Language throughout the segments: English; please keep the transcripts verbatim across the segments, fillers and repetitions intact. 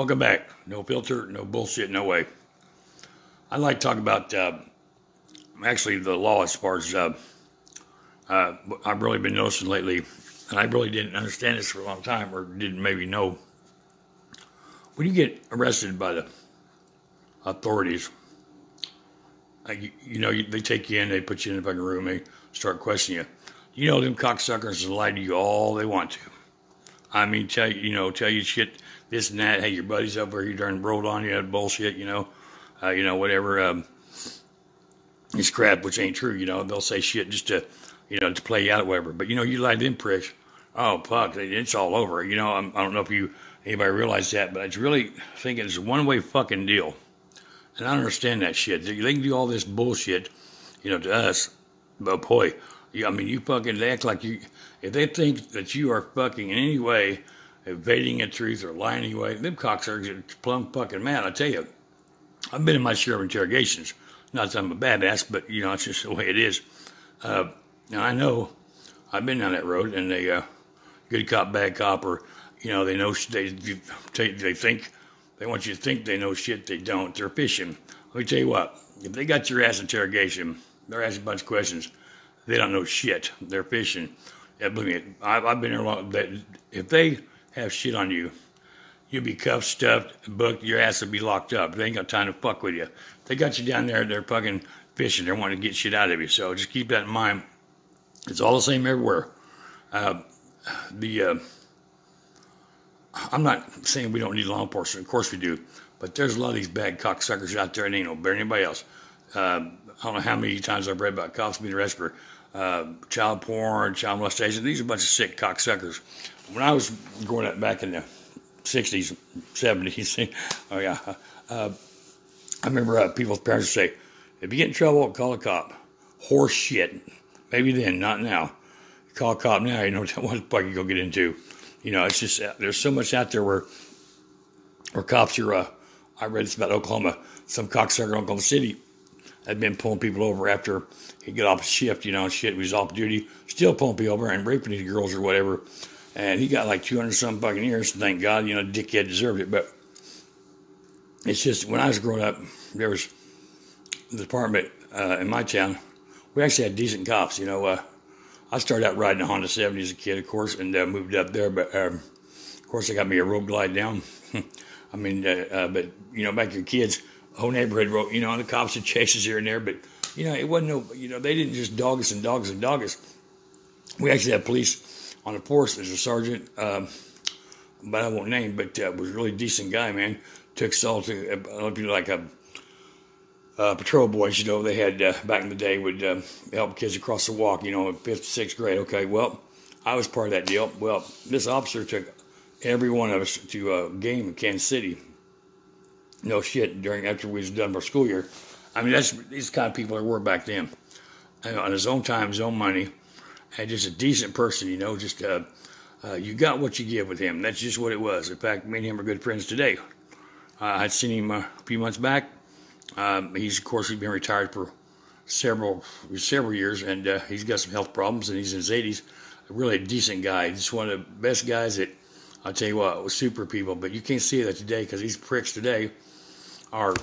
Welcome back. No filter, no bullshit, no way. I'd like to talk about uh, actually the law as far as uh, uh, I've really been noticing lately, and I really didn't understand this for a long time, or didn't maybe know. When you get arrested by the authorities, uh, you, you know, you, they take you in, they put you in a fucking room, they start questioning you. You know, them cocksuckers will lie to you all they want to. I mean, tell you, you know, tell you shit, this and that. Hey, your buddy's up there, you darn rolled on you, that bullshit, you know, uh, you know, whatever. Um, it's crap, which ain't true, you know. They'll say shit just to, you know, to play you out, or whatever. But you know, you lie to them pricks. Oh fuck, it's all over, you know. I'm, I don't know if you anybody realized that, but I really think it's a one-way fucking deal, and I understand that shit. They can do all this bullshit, you know, to us, but boy. Yeah, I mean, you fucking, they act like you, if they think that you are fucking in any way evading the truth or lying in any way, them cocksuckers are plumb fucking mad, I tell you. I've been in my share of interrogations. Not that I'm a badass, but, you know, it's just the way it is. Uh, now, I know I've been down that road, and they, uh, good cop, bad cop, or, you know, they know, they, they think, they want you to think they know shit, they don't. They're fishing. Let me tell you what, if they got your ass interrogation, they're asking a bunch of questions. They don't know shit. They're fishing. Yeah, believe me, I've, I've been here a long time. If they have shit on you, you'll be cuffed, stuffed, booked. Your ass will be locked up. They ain't got time to fuck with you. If they got you down there, they're fucking fishing. They're wanting to get shit out of you. So just keep that in mind. It's all the same everywhere. Uh, the uh, I'm not saying we don't need law enforcement. Of course we do. But there's a lot of these bad cocksuckers out there that ain't no better than anybody else. Uh, I don't know how many times I've read about cops being arrested for uh, child porn, child molestation. These are a bunch of sick cocksuckers. When I was growing up back in the sixties, seventies, oh yeah, uh, I remember uh, people's parents would say, if you get in trouble, call a cop. Horse shit. Maybe then, not now. You call a cop now, you know what the fuck you're going to get into. You know, it's just, uh, there's so much out there where, where cops are, uh, I read this about Oklahoma, some cocksucker in Oklahoma City had been pulling people over after he'd get off shift, you know, and shit. He was off duty, still pulling people over and raping these girls or whatever. And he got like two hundred something fucking years. Thank God, you know, dickhead deserved it. But it's just, when I was growing up, there was the department uh, in my town. We actually had decent cops, you know. Uh, I started out riding a Honda seventy as a kid, of course, and uh, moved up there. But, um, of course, they got me a road glide down. I mean, uh, uh, but, you know, back to your kids, whole neighborhood road, you know, and the cops would chase us here and there, but, you know, it wasn't no, you know, they didn't just dog us and dog us and dog us. We actually had police on the force. There's a sergeant, um, but I won't name, but uh, was a really decent guy, man. Took us all to, I don't know, like a, a patrol boys, you know, they had, uh, back in the day, would um, help kids across the walk, you know, in fifth, sixth grade. Okay, well, I was part of that deal. Well, this officer took every one of us to a game in Kansas City. No shit, during after we was done for school year. I mean, that's these kind of people there were back then. And on his own time, his own money, and just a decent person, you know, just, uh, uh, you got what you give with him. That's just what it was. In fact, me and him are good friends today. Uh, I'd seen him a few months back. Um, he's, of course, he's been retired for several several years, and uh, he's got some health problems, and he's in his eighties. Really a decent guy. Just one of the best guys that, I'll tell you what, was super people. But you can't see that today, because these pricks today are,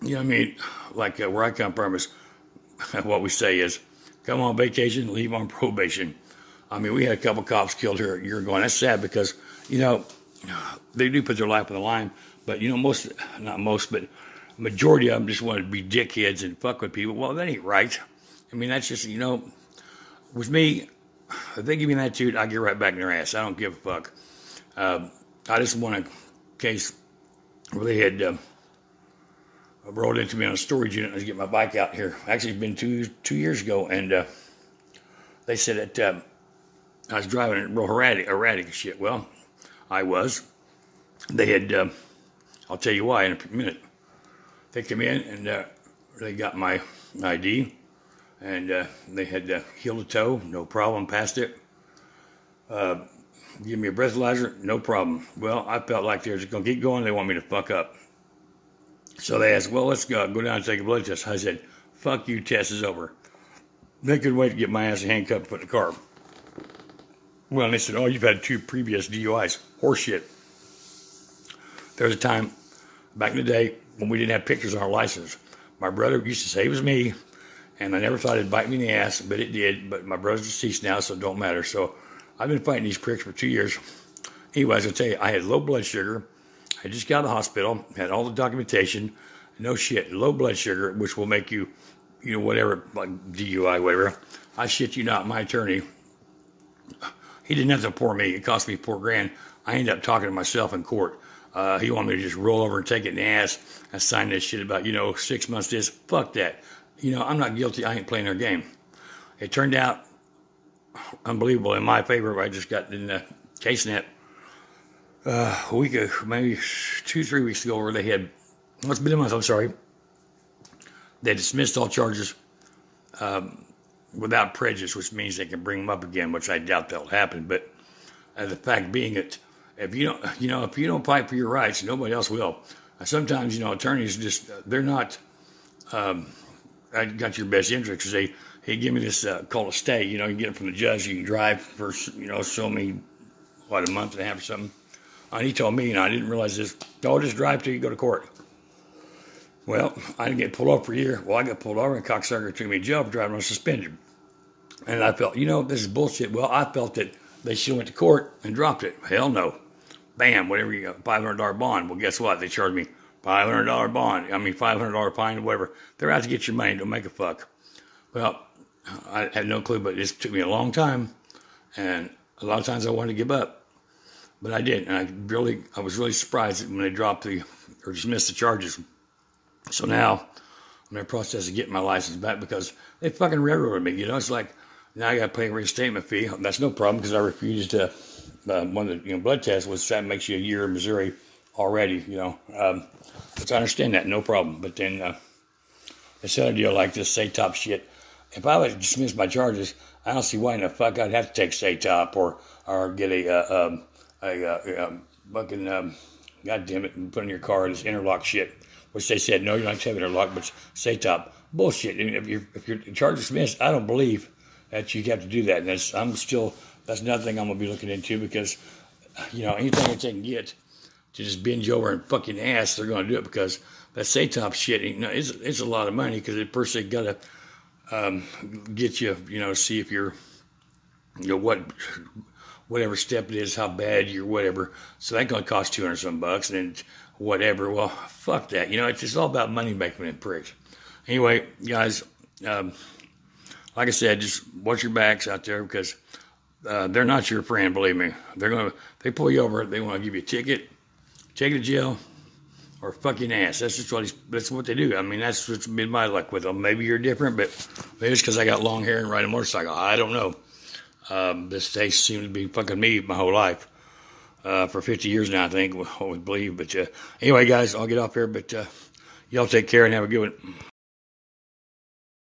you know what I mean, like uh, where I come from is, what we say is, come on vacation, leave on probation. I mean, we had a couple cops killed here a year ago, and that's sad because, you know, they do put their life on the line, but, you know, most, not most, but majority of them just wanted to be dickheads and fuck with people. Well, that ain't right. I mean, that's just, you know, with me, if they give me an attitude, I get right back in their ass. I don't give a fuck. Uh, I just won a case where they had... Uh, rolled into me on a storage unit. I was getting my bike out here. Actually, it's been two two years ago, and uh, they said that uh, I was driving real erratic, erratic and shit. Well, I was. They had, uh, I'll tell you why in a minute. They came in, and uh, they got my I D, and uh, they had uh, heel to toe, no problem, passed it. Uh, give me a breathalyzer, no problem. Well, I felt like they were just going to keep going. They want me to fuck up. So they asked, well, let's go, go down and take a blood test. I said, fuck you, test is over. They couldn't wait to get my ass handcuffed and put in the car. Well, and they said, oh, you've had two previous D U Is. Horseshit. There was a time back in the day when we didn't have pictures on our license. My brother used to say it was me, and I never thought it'd bite me in the ass, but it did. But my brother's deceased now, so it don't matter. So I've been fighting these pricks for two years. Anyways, I'll tell you, I had low blood sugar. I just got out of the hospital, had all the documentation. No shit, low blood sugar, which will make you, you know, whatever, like D U I, whatever. I shit you not, my attorney, he didn't have to pour me. It cost me four grand. I ended up talking to myself in court. Uh, he wanted me to just roll over and take it in the ass and sign this shit about, you know, six months this, fuck that. You know, I'm not guilty. I ain't playing their game. It turned out unbelievable in my favor. I just got in the case net uh, a week ago, maybe two, three weeks ago, where they had, well, it's been a month, I'm sorry. They dismissed all charges um, without prejudice, which means they can bring them up again, which I doubt that'll happen. But uh, the fact being that if you don't, you know, if you don't fight for your rights, nobody else will. Uh, sometimes, you know, attorneys just, uh, they're not, um, I got your best interest because they, hey, give me this, uh, call a stay, you know, you get it from the judge, you can drive for, you know, so many, what, a month and a half or something. And he told me, and you know, I didn't realize this, oh, just drive till you go to court. Well, I didn't get pulled over for a year. Well, I got pulled over and cocksucker took me to jail for driving on suspended. And I felt, you know, this is bullshit. Well, I felt that they should have went to court and dropped it. Hell no. Bam, whatever you got, five hundred dollars bond. Well, guess what? They charged me five hundred dollars bond. I mean, five hundred dollars fine, whatever. They're out to get your money. Don't make a fuck. Well, I had no clue, but it just took me a long time. And a lot of times I wanted to give up. But I didn't. And I really, I was really surprised when they dropped the, or dismissed the charges. So now I'm in the process of getting my license back because they fucking railroaded me. You know, it's like now I got to pay a reinstatement fee. That's no problem because I refused to. Uh, one of the you know, blood tests was that makes you a year in Missouri already. You know, um, so I understand that, no problem. But then uh, it's another deal like this S A T O P shit. If I would dismiss my charges, I don't see why in the fuck I'd have to take S A T O P or or get a uh, um, a, uh, um, fucking um, goddamn it and put in your car this interlock shit. Which they said, no, you don't have to have interlock, but S A T O P. Bullshit. If you're, if you're charged dismissed, I don't believe that you have to do that. And that's, I'm still, that's another thing I'm going to be looking into because, you know, anything that they can get to just binge over and fucking ass, they're going to do it because that S A T O P shit, you know, it's, it's a lot of money because it personally got to um, get you, you know, see if you're, you know, what, whatever step it is, how bad you're, whatever. So that's going to cost two hundred some bucks. And then, whatever. Well, fuck that. You know, it's just all about money making and pricks. Anyway, guys, um, like I said, just watch your backs out there because uh, they're not your friend, believe me. They're going to, they pull you over, they want to give you a ticket, take you to jail, or fucking ass. That's just what, that's what they do. I mean, that's what's been my luck with them. Maybe you're different, but maybe it's because I got long hair and ride a motorcycle. I don't know. Um, this they seem to be fucking me my whole life. Uh, for fifty years now, I think, I would believe. But uh, anyway, guys, I'll get off here. But uh, y'all take care and have a good one.